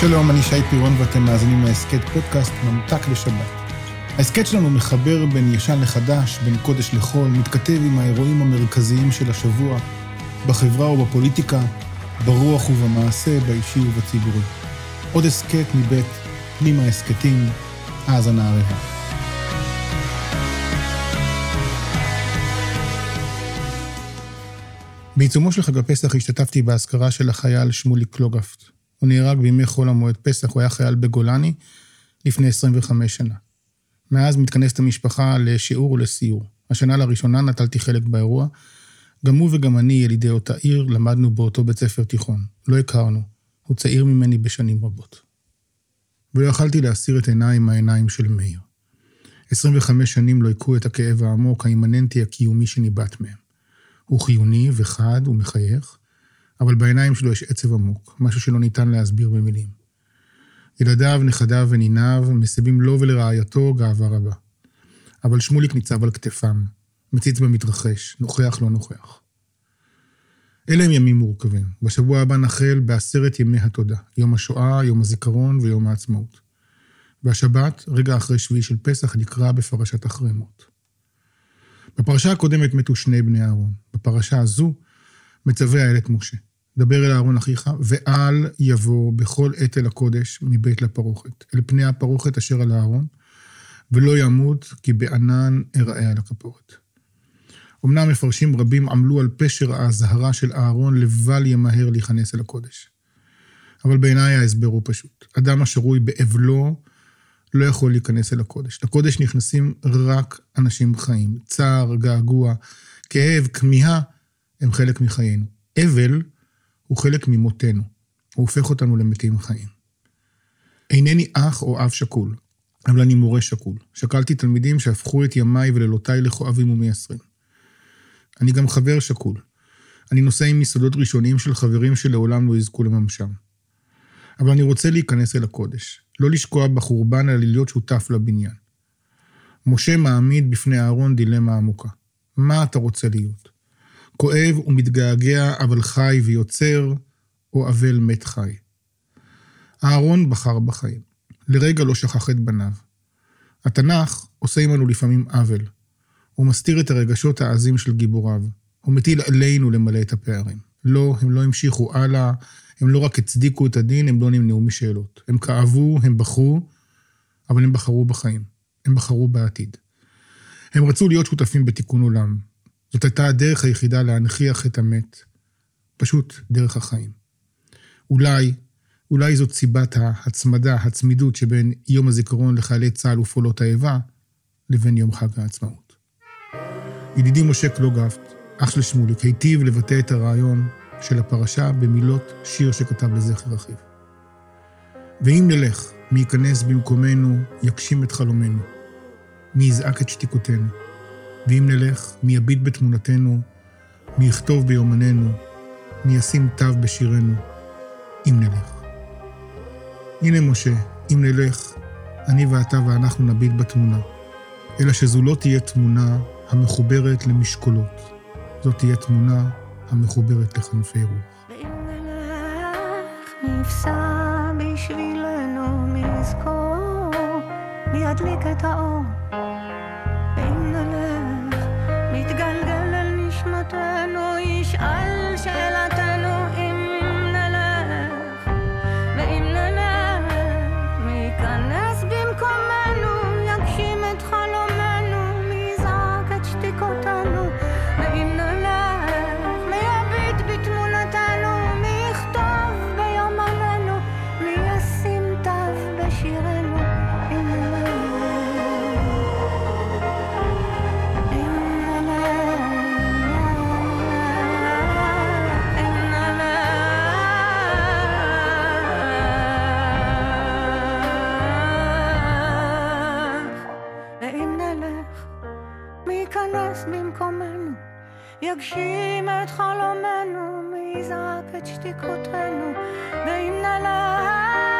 שלום, אני שי פירון ואתם מאזינים להסכת פודקאסט ממתק לשבת. ההסכת שלנו מחבר בין ישן לחדש, בין קודש לחול, מתכתב עם האירועים המרכזיים של השבוע, בחברה ובפוליטיקה, ברוח ובמעשה, באישי ובציבורי. עוד הסכת מבית פנים ההסכתים, האזנה הרבה. בעיצומו של חג הפסח השתתפתי בהזכרה של החייל שמוליק קלוגרפט. הוא נהרג בימי חול המועד פסח, הוא היה חייל בגולני לפני 25 שנה. מאז מתכנסת המשפחה לשיעור ולסיור. השנה לראשונה נטלתי חלק באירוע. גם הוא וגם אני ילידי אותה עיר, למדנו באותו בית ספר תיכון. לא הכרנו, הוא צעיר ממני בשנים רבות. ולא יכלתי להסיר את עיניי מהעיניים של מאיר. 25 שנים לא הכו את הכאב העמוק, האימננטי הקיומי שניבט מהם. הוא חיוני וחד ומחייך, אבל בעיניים שלו יש עצב עמוק, משהו שלא ניתן להסביר במילים. ילדיו, נכדיו וניניו מסבים לו ולרעייתו גאווה רבה. אבל שמוליק ניצב על כתפם, מציץ במתרחש, נוכח לא נוכח. אלה הם ימים מורכבים. בשבוע הבא נחל בעשרת ימי התודה, יום השואה, יום הזיכרון ויום העצמאות. והשבת, רגע אחרי שביעי של פסח, נקרא בפרשת אחרי מות. בפרשה הקודמת מתו שני בני אהרון. בפרשה הזו מצווה האל את משה. דבר אל אהרון אחיך, ואל יבוא בכל עת אל הקודש מבית לפרוכת, אל פני הפרוכת אשר על אהרון, ולא ימות כי בענן אראה על הכפורת. אמנם מפרשים רבים עמלו על פשר ההזהרה של אהרון לבל ימהר להיכנס אל הקודש. אבל בעיניי ההסבר הוא פשוט. אדם השרוי באבלו, לא יכול להיכנס אל הקודש. לקודש נכנסים רק אנשים חיים. צער, געגוע, כאב, כמיהה, הם חלק מחיינו. אבל הוא חלק ממותנו. הוא הופך אותנו למתים חיים. אינני אח או אב שקול, אבל אני מורה שקול. שקלתי תלמידים שהפכו את ימיי ולילותיי לכואבים ומייסרים. אני גם חבר שקול. אני נוסע עם מסודות ראשוניים של חברים שלעולם לא יזכו לממשם. אבל אני רוצה להיכנס אל הקודש. לא לשקוע בחורבן, אלא להיות שותף לבניין. משה מעמיד בפני אהרון דילמה עמוקה. מה אתה רוצה להיות? כואב ומתגעגע, אבל חי ויוצר, או אבל מת חי. אהרון בחר בחיים. לרגע לא שכח את בניו. התנ"ך עושה עמנו לפעמים אבל. הוא מסתיר את הרגשות העזים של גיבוריו. הוא מטיל עלינו למלא את הפערים. לא, הם לא המשיכו הלאה, הם לא רק הצדיקו את הדין, הם לא נמנעו משאלות. הם כאבו, הם בחרו, אבל הם בחרו בחיים. הם בחרו בעתיד. הם רצו להיות שותפים בתיקון עולם. זאת הייתה הדרך היחידה להנחיח את המת. פשוט דרך החיים. אולי זאת סיבת ההצמדה, הצמידות שבין יום הזיכרון לחיילי צהל ופעולות האיבה, לבין יום חג העצמאות. ידידי משה קלוגרפט, אח של שמוליק, היטיב לבטא את הרעיון של הפרשה במילות שיר שכתב לזכר אחיו. ואם נלך, מי ייכנס במקומנו, יקשים את חלומנו, מי יזעק את שתיקותנו, ואם נלך, מי יביט בתמונתנו, מי יכתוב ביומננו, מי ישים תו בשירנו, אם נלך. הנה משה, אם נלך, אני ואתה ואנחנו נביט בתמונה, אלא שזו לא תהיה תמונה המחוברת למשקולות, זאת תהיה תמונה המחוברת לחנפי רוח. ואם נלך, נפסע בשבילנו מזכור, מי ידליק את האור. ואם נלך, מתגלגל על נשמתנו, ישאל שאלתנו אם נלך. ואם נלך, מי ייכנס במקומנו, יגשים את חלומנו, מי יזעק את שתיקותנו. ואם נלך, יגשים את חלומנו, מי יזעק את שתיקותנו, ואם נלך